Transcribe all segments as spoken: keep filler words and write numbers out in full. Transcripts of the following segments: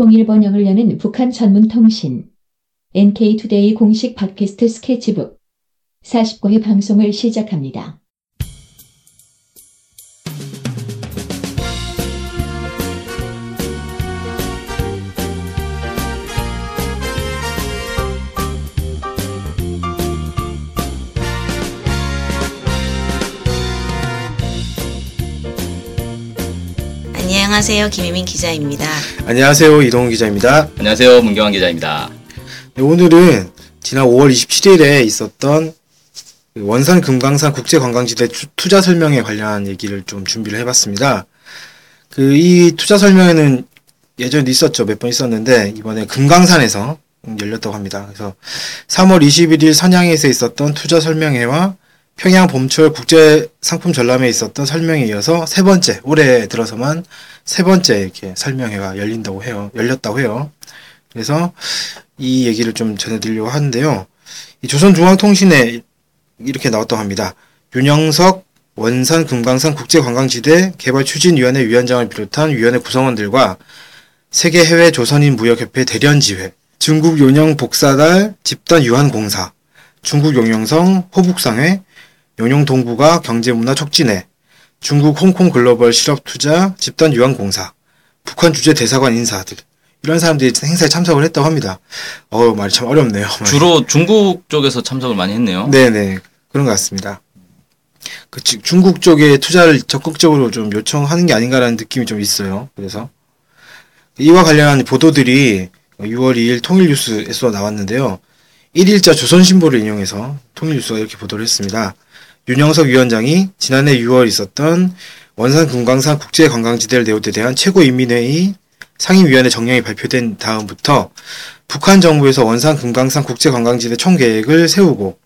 통일번영을 여는 북한 전문통신 엔케이투데이 공식 팟캐스트 스케치북 사십구 회 방송을 시작합니다. 안녕하세요. 김혜민 기자입니다. 안녕하세요. 이동훈 기자입니다. 안녕하세요. 문경환 기자입니다. 네, 오늘은 지난 오월 이십칠일에 있었던 원산금강산국제관광지대 투자설명회 관련한 얘기를 좀 준비를 해봤습니다. 그 이 투자설명회는 예전에도 있었죠. 몇 번 있었는데 이번에 금강산에서 열렸다고 합니다. 그래서 삼월 이십일일 선양에서 있었던 투자설명회와 평양 봄철 국제상품전람회에 있었던 설명에 이어서 세 번째, 올해 들어서만 세 번째 이렇게 설명회가 열린다고 해요. 열렸다고 해요. 그래서 이 얘기를 좀 전해드리려고 하는데요. 이 조선중앙통신에 이렇게 나왔다고 합니다. 윤영석 원산 금강산 국제관광지대 개발추진위원회 위원장을 비롯한 위원회 구성원들과 세계해외조선인무역협회 대련지회, 중국용영복사달 집단유한공사, 중국용영성 호북상회, 용영동북아 경제문화촉진회, 중국 홍콩 글로벌 실업투자 집단유한공사, 북한 주재대사관 인사들, 이런 사람들이 행사에 참석을 했다고 합니다. 어우, 말이 참 어렵네요. 주로 중국 쪽에서 참석을 많이 했네요. 네네, 그런 것 같습니다. 그 중국 쪽에 투자를 적극적으로 좀 요청하는 게 아닌가라는 느낌이 좀 있어요. 그래서 이와 관련한 보도들이 유월 이일 통일뉴스에서 나왔는데요. 일일자 조선신보를 인용해서 통일뉴스가 이렇게 보도를 했습니다. 윤영석 위원장이 지난해 유월 있었던 원산 금강산 국제관광지대를 내오에 대한 최고인민회의 상임위원회 정령이 발표된 다음부터 북한 정부에서 원산 금강산 국제관광지대 총계획을 세우고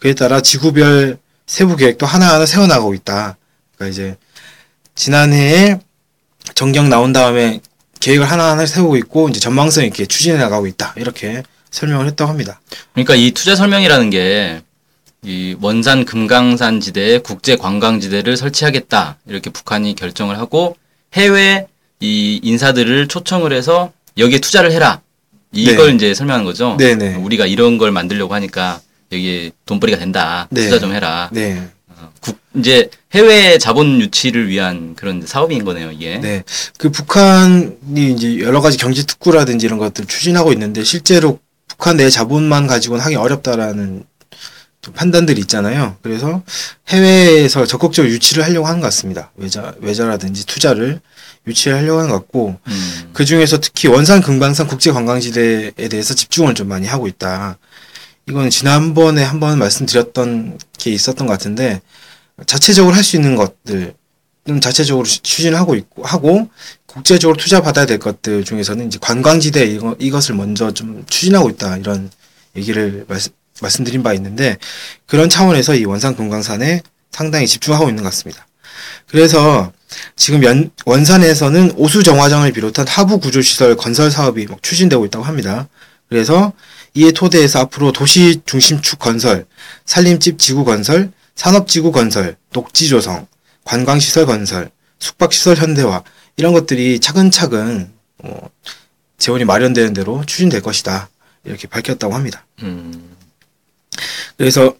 그에 따라 지구별 세부계획도 하나하나 세워나가고 있다. 그러니까 이제 지난해에 정경 나온 다음에 계획을 하나하나 세우고 있고 이제 전망성 있게 추진해 나가고 있다. 이렇게 설명을 했다고 합니다. 그러니까 이 투자 설명이라는 게 이 원산 금강산 지대에 국제 관광지대를 설치하겠다 이렇게 북한이 결정을 하고 해외 이 인사들을 초청을 해서 여기에 투자를 해라 이걸 네. 이제 설명하는 거죠. 네네. 우리가 이런 걸 만들려고 하니까 여기에 돈벌이가 된다. 네. 투자 좀 해라. 네. 어, 국, 이제 해외 자본 유치를 위한 그런 사업인 거네요, 이게. 네. 그 북한이 이제 여러 가지 경제 특구라든지 이런 것들 추진하고 있는데 실제로 북한 내 자본만 가지고는 하기 어렵다라는 판단들이 있잖아요. 그래서 해외에서 적극적으로 유치를 하려고 하는 것 같습니다. 외자, 외자라든지 투자를 유치를 하려고 하는 것 같고, 음. 그 중에서 특히 원산 금강산 국제관광지대에 대해서 집중을 좀 많이 하고 있다. 이건 지난번에 한번 말씀드렸던 게 있었던 것 같은데, 자체적으로 할 수 있는 것들, 자체적으로 추진을 하고 있고, 하고, 국제적으로 투자 받아야 될 것들 중에서는 이제 관광지대 이거, 이것을 먼저 좀 추진하고 있다. 이런 얘기를 말씀, 말씀드린 바 있는데 그런 차원에서 이 원산 금강산에 상당히 집중하고 있는 것 같습니다. 그래서 지금 연, 원산에서는 오수정화장을 비롯한 하부구조시설 건설 사업이 막 추진되고 있다고 합니다. 그래서 이에 토대에서 앞으로 도시 중심축 건설, 산림집 지구 건설, 산업지구 건설, 녹지 조성, 관광시설 건설, 숙박시설 현대화 이런 것들이 차근차근 어, 재원이 마련되는 대로 추진될 것이다. 이렇게 밝혔다고 합니다. 음. 그래서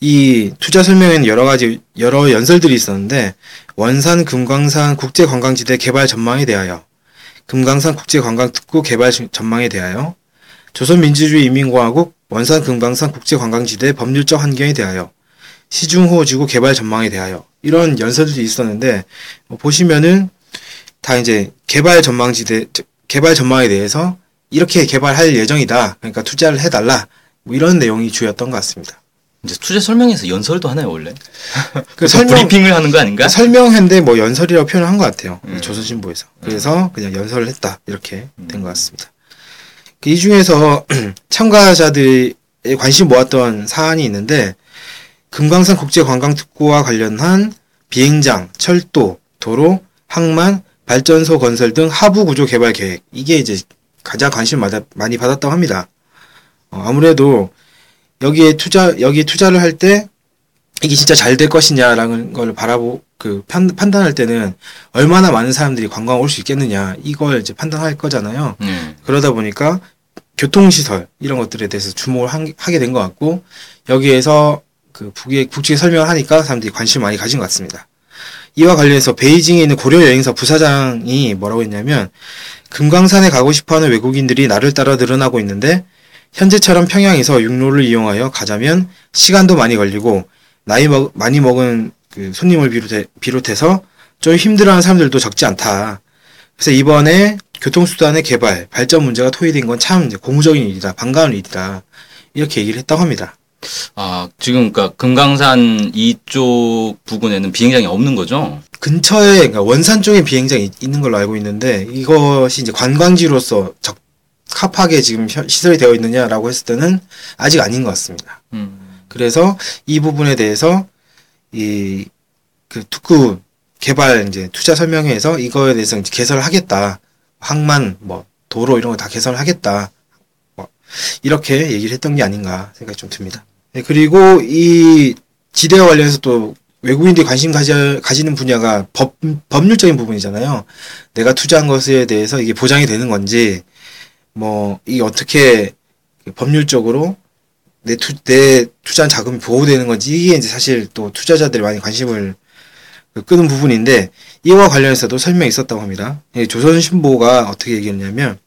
이 투자 설명에는 여러 가지 여러 연설들이 있었는데 원산 금강산 국제관광지대 개발 전망에 대하여, 금강산 국제관광특구 개발 전망에 대하여, 조선민주주의 인민공화국 원산 금강산 국제관광지대 법률적 환경에 대하여, 시중호 지구 개발 전망에 대하여 이런 연설들이 있었는데 뭐 보시면은 다 이제 개발 전망지대 개발 전망에 대해서 이렇게 개발할 예정이다. 그러니까 투자를 해달라. 뭐 이런 내용이 주였던 것 같습니다. 이제 투자 설명에서 연설도 하나요, 원래? 그 설명, 브리핑을 하는 거 아닌가? 설명회인데 뭐 연설이라고 표현을 한 것 같아요. 음. 조선신보에서. 그래서 음. 그냥 연설을 했다. 이렇게 음. 된 것 같습니다. 이 중에서 참가자들의 관심 모았던 사안이 있는데 금강산 국제관광특구와 관련한 비행장, 철도, 도로, 항만, 발전소 건설 등 하부구조 개발 계획. 이게 이제 가장 관심 많이 받았다고 합니다. 아무래도 여기에 투자 여기 투자를 할 때 이게 진짜 잘 될 것이냐라는 걸 바라보, 그, 판, 판단할 때는 얼마나 많은 사람들이 관광 올 수 있겠느냐, 이걸 이제 판단할 거잖아요. 음. 그러다 보니까 교통시설, 이런 것들에 대해서 주목을 한, 하게 된 것 같고, 여기에서 그 북의, 북측에 설명을 하니까 사람들이 관심을 많이 가진 것 같습니다. 이와 관련해서 베이징에 있는 고려여행사 부사장이 뭐라고 했냐면, 금강산에 가고 싶어 하는 외국인들이 나를 따라 늘어나고 있는데, 현재처럼 평양에서 육로를 이용하여 가자면 시간도 많이 걸리고, 나이 먹, 많이 먹은 그 손님을 비롯해, 비롯해서 좀 힘들어하는 사람들도 적지 않다. 그래서 이번에 교통수단의 개발, 발전 문제가 토의된 건 참 고무적인 일이다. 반가운 일이다. 이렇게 얘기를 했다고 합니다. 아, 지금, 그니까, 금강산 이쪽 부근에는 비행장이 없는 거죠? 근처에, 그니까, 원산 쪽에 비행장이 있는 걸로 알고 있는데, 이것이 이제 관광지로서 적합하게 지금 시설이 되어 있느냐라고 했을 때는 아직 아닌 것 같습니다. 음. 그래서 이 부분에 대해서, 이, 그, 특구 개발, 이제, 투자 설명회에서 이거에 대해서 이제 개설을 하겠다. 항만, 뭐, 도로 이런 거 다 개설을 하겠다. 뭐, 이렇게 얘기를 했던 게 아닌가 생각이 좀 듭니다. 그리고 이 지대와 관련해서 또 외국인들이 관심 가지는 분야가 법, 법률적인 부분이잖아요. 내가 투자한 것에 대해서 이게 보장이 되는 건지, 뭐, 이게 어떻게 법률적으로 내, 투, 내 투자한 자금이 보호되는 건지, 이게 이제 사실 또 투자자들이 많이 관심을 끄는 부분인데, 이와 관련해서도 설명이 있었다고 합니다. 조선신보가 어떻게 얘기했냐면,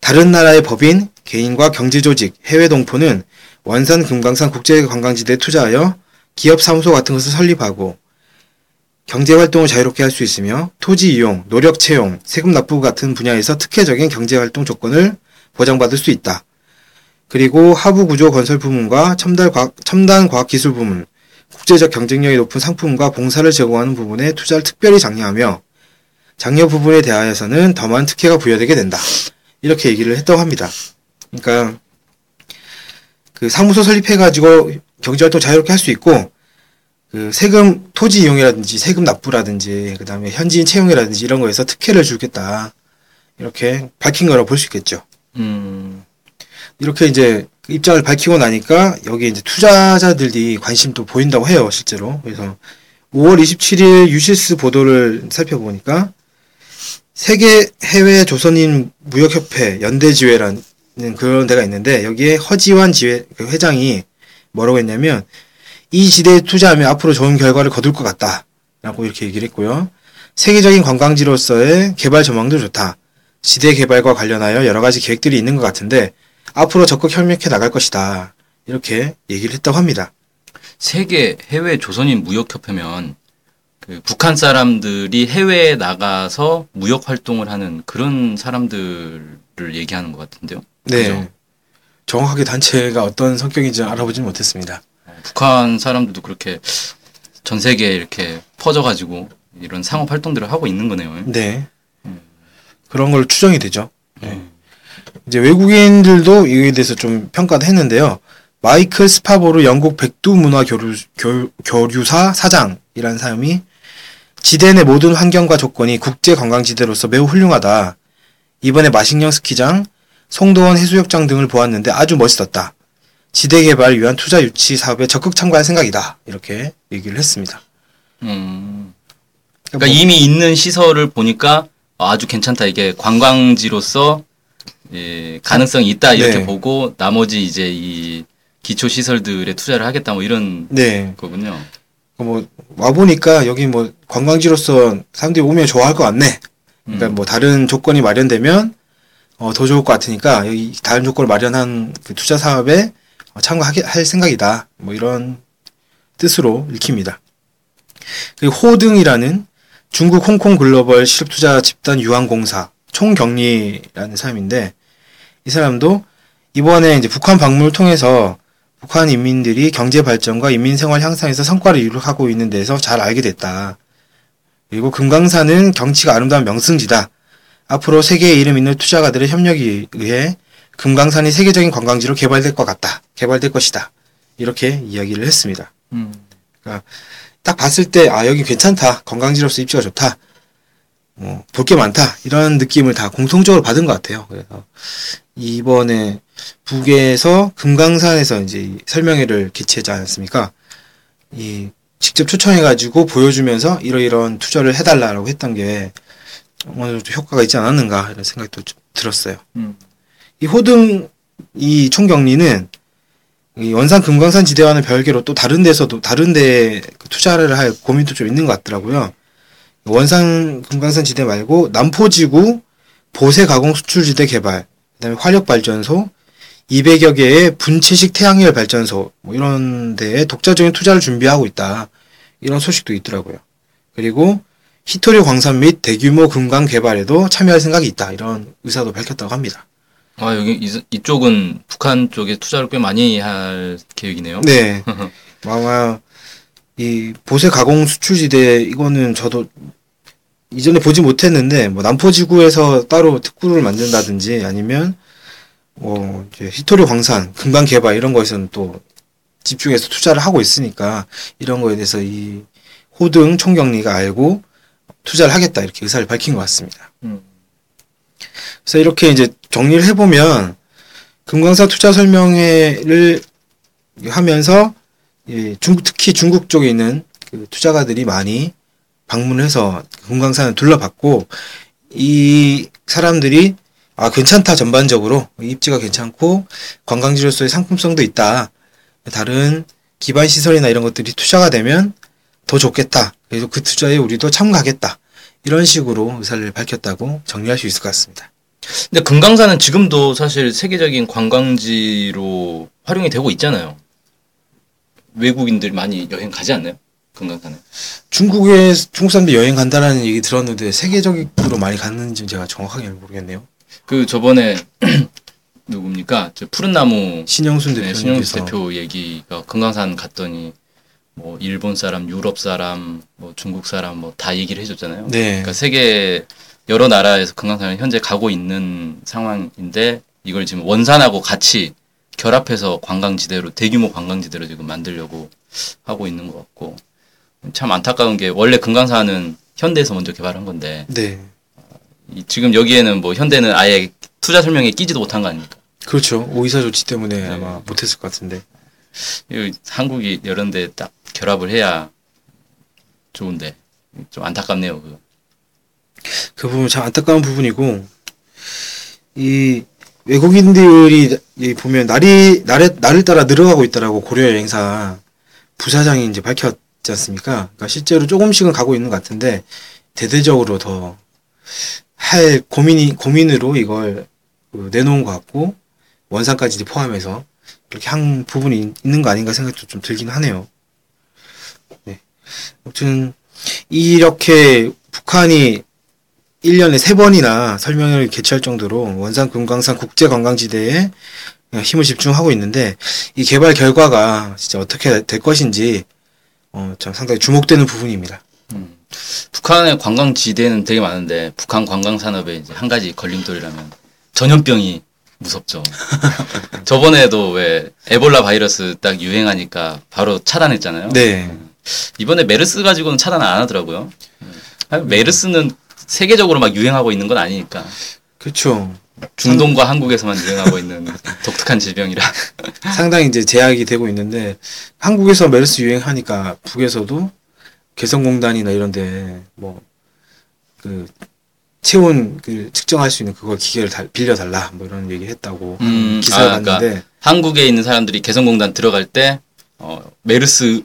다른 나라의 법인, 개인과 경제조직, 해외 동포는 원산 금강산 국제관광지대에 투자하여 기업사무소 같은 것을 설립하고 경제활동을 자유롭게 할 수 있으며 토지 이용, 노력 채용, 세금 납부 같은 분야에서 특혜적인 경제활동 조건을 보장받을 수 있다. 그리고 하부구조 건설 부문과 첨단과학기술 부문, 국제적 경쟁력이 높은 상품과 봉사를 제공하는 부분에 투자를 특별히 장려하며 장려 부분에 대하여서는 더 많은 특혜가 부여되게 된다. 이렇게 얘기를 했다고 합니다. 그러니까 그 사무소 설립해가지고 경제활동 자유롭게 할 수 있고, 그 세금, 토지 이용이라든지 세금 납부라든지 그 다음에 현지인 채용이라든지 이런 거에서 특혜를 주겠다. 이렇게 밝힌 거라고 볼 수 있겠죠. 음. 이렇게 이제 입장을 밝히고 나니까 여기 이제 투자자들이 관심도 보인다고 해요, 실제로. 그래서 오월 이십칠일 유시스 보도를 살펴보니까 세계해외조선인무역협회 연대지회라는 그런 데가 있는데, 여기에 허지환 지회 회장이 뭐라고 했냐면, 이 지대에 투자하면 앞으로 좋은 결과를 거둘 것 같다. 라고 이렇게 얘기를 했고요. 세계적인 관광지로서의 개발 전망도 좋다. 지대 개발과 관련하여 여러 가지 계획들이 있는 것 같은데, 앞으로 적극 협력해 나갈 것이다. 이렇게 얘기를 했다고 합니다. 세계 해외 조선인 무역협회면 그 북한 사람들이 해외에 나가서 무역 활동을 하는 그런 사람들을 얘기하는 것 같은데요. 네. 그죠? 정확하게 단체가 어떤 성격인지 알아보지는 못했습니다. 북한 사람들도 그렇게 전 세계에 이렇게 퍼져가지고 이런 상업 활동들을 하고 있는 거네요. 네. 음. 그런 걸로 추정이 되죠. 네. 음. 이제 외국인들도 이거에 대해서 좀 평가를 했는데요. 마이클 스파보르 영국 백두문화교류 교, 교류사 사장이라는 사람이 지대 내 모든 환경과 조건이 국제관광지대로서 매우 훌륭하다. 이번에 마식령 스키장, 송도원 해수욕장 등을 보았는데 아주 멋있었다. 지대 개발을 위한 투자 유치 사업에 적극 참가할 생각이다. 이렇게 얘기를 했습니다. 음. 그러니까, 그러니까 뭐, 이미 있는 시설을 보니까 아주 괜찮다. 이게 관광지로서 예, 가능성이 있다 이렇게 네. 보고 나머지 이제 이 기초 시설들에 투자를 하겠다 뭐 이런 네. 거군요. 뭐 와 보니까 여기 뭐 관광지로서 사람들이 오면 좋아할 것 같네. 그러니까 음. 뭐 다른 조건이 마련되면 어, 더 좋을 것 같으니까 여기 다른 조건을 마련한 그 투자 사업에 참가할 생각이다. 뭐 이런 뜻으로 읽힙니다. 그리고 호등이라는 중국 홍콩 글로벌 실업 투자 집단 유한공사 총경리라는 사람인데, 이 사람도 이번에 이제 북한 방문을 통해서 북한 인민들이 경제 발전과 인민 생활 향상에서 성과를 이룩하고 있는 데서 잘 알게 됐다. 그리고 금강산은 경치가 아름다운 명승지다. 앞으로 세계에 이름 있는 투자가들의 협력에 의해 금강산이 세계적인 관광지로 개발될 것 같다. 개발될 것이다. 이렇게 이야기를 했습니다. 음. 그러니까 딱 봤을 때, 아, 여기 괜찮다. 관광지로서 입지가 좋다. 뭐, 볼 게 많다. 이런 느낌을 다 공통적으로 받은 것 같아요. 그래서, 이번에 북에서 금강산에서 이제 설명회를 개최하지 않았습니까? 이 직접 초청해가지고 보여주면서 이러이러한 투자를 해달라고 했던 게 어느 정도 효과가 있지 않았는가 이런 생각도 좀 들었어요. 음. 이 호등 이 총경리는 이 원산 금강산 지대와는 별개로 또 다른 데서도 다른 데에 투자를 할 고민도 좀 있는 것 같더라고요. 원산 금강산 지대 말고 남포지구 보세 가공 수출지대 개발, 그다음에 화력 발전소, 이백여 개의 분체식 태양열 발전소 뭐 이런 데에 독자적인 투자를 준비하고 있다. 이런 소식도 있더라고요. 그리고 희토류 광산 및 대규모 금강 개발에도 참여할 생각이 있다. 이런 의사도 밝혔다고 합니다. 아, 여기, 이, 이쪽은 북한 쪽에 투자를 꽤 많이 할 계획이네요. 네. 아마, 이, 보세 가공 수출지대, 이거는 저도 이전에 보지 못했는데, 뭐, 남포지구에서 따로 특구를 만든다든지, 아니면, 뭐, 이제, 희토류 광산, 금강 개발, 이런 거에서는 또 집중해서 투자를 하고 있으니까, 이런 거에 대해서 이, 호등 총경리가 알고, 투자를 하겠다, 이렇게 의사를 밝힌 것 같습니다. 음. 그래서 이렇게 이제 정리를 해보면, 금강산 투자 설명회를 하면서, 예, 중국, 특히 중국 쪽에 있는 그 투자가들이 많이 방문해서 금강산을 둘러봤고, 이 사람들이, 아, 괜찮다, 전반적으로. 입지가 괜찮고, 관광지로서의 상품성도 있다. 다른 기반시설이나 이런 것들이 투자가 되면 더 좋겠다. 그래서 그 투자에 우리도 참가하겠다. 이런 식으로 의사를 밝혔다고 정리할 수 있을 것 같습니다. 근데 금강산은 지금도 사실 세계적인 관광지로 활용이 되고 있잖아요. 외국인들이 많이 여행 가지 않나요? 금강산에. 중국에, 중국 사람들이 여행 간다라는 얘기 들었는데 세계적으로 많이 갔는지 제가 정확하게 모르겠네요. 그 저번에 누굽니까? 저 푸른나무. 신영순 대표. 네, 신영순 대표 얘기가 금강산 갔더니 뭐 일본 사람, 유럽 사람, 뭐 중국 사람 뭐 다 얘기를 해줬잖아요. 네. 그러니까 세계 여러 나라에서 금강산을 현재 가고 있는 상황인데 이걸 지금 원산하고 같이 결합해서 관광지대로 대규모 관광지대로 지금 만들려고 하고 있는 것 같고 참 안타까운 게 원래 금강산은 현대에서 먼저 개발한 건데 네. 지금 여기에는 뭐 현대는 아예 투자 설명에 끼지도 못한 거 아닙니까? 그렇죠. 오이사 조치 때문에 네. 아마 못했을 것 같은데. 한국이 이런 데 딱 결합을 해야 좋은데 좀 안타깝네요. 그거. 그 부분 참 안타까운 부분이고 이 외국인들이 보면 날이 날에 날을 따라 늘어가고 있다라고 고려 여행사 부사장이 이제 밝혔지 않습니까? 그러니까 실제로 조금씩은 가고 있는 것 같은데 대대적으로 더 할 고민이 고민으로 이걸 내놓은 것 같고 원산까지 포함해서 그렇게 한 부분이 있는 거 아닌가 생각도 좀 들긴 하네요. 네. 아무튼 이렇게 북한이 일 년에 세 번이나 설명회를 개최할 정도로 원산 금강산 국제관광지대에 힘을 집중하고 있는데 이 개발 결과가 진짜 어떻게 될 것인지 어, 참 상당히 주목되는 부분입니다. 음. 북한의 관광지대는 되게 많은데 북한 관광산업에 이제 한 가지 걸림돌이라면 전염병이 무섭죠. 저번에도 왜 에볼라 바이러스 딱 유행하니까 바로 차단했잖아요. 네. 이번에 메르스 가지고는 차단 안 하더라고요. 음. 메르스는 세계적으로 막 유행하고 있는 건 아니니까. 그렇죠. 중동과 한국에서만 유행하고 있는 독특한 질병이라. 상당히 이제 제약이 되고 있는데 한국에서 메르스 유행하니까 북에서도 개성공단이나 이런데 뭐 그 체온 그 측정할 수 있는 그걸 기계를 다 빌려달라 뭐 이런 얘기했다고 음, 기사를 아, 봤는데 그러니까 한국에 있는 사람들이 개성공단 들어갈 때 어, 메르스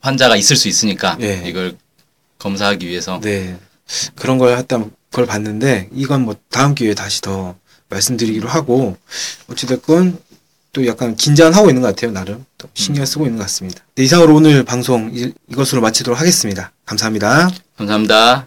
환자가 있을 수 있으니까 네. 이걸 검사하기 위해서. 네. 그런 걸 했던 걸 봤는데 이건 뭐 다음 기회에 다시 더 말씀드리기로 하고 어찌됐건 또 약간 긴장하고 있는 것 같아요. 나름 또 신경 쓰고 있는 것 같습니다. 네, 이상으로 오늘 방송 이, 이것으로 마치도록 하겠습니다. 감사합니다. 감사합니다.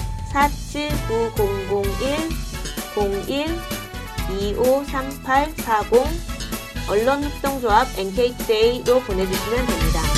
사칠구공공일 공일 이오삼팔사공 언론협동조합 엔케이투데이로 보내주시면 됩니다.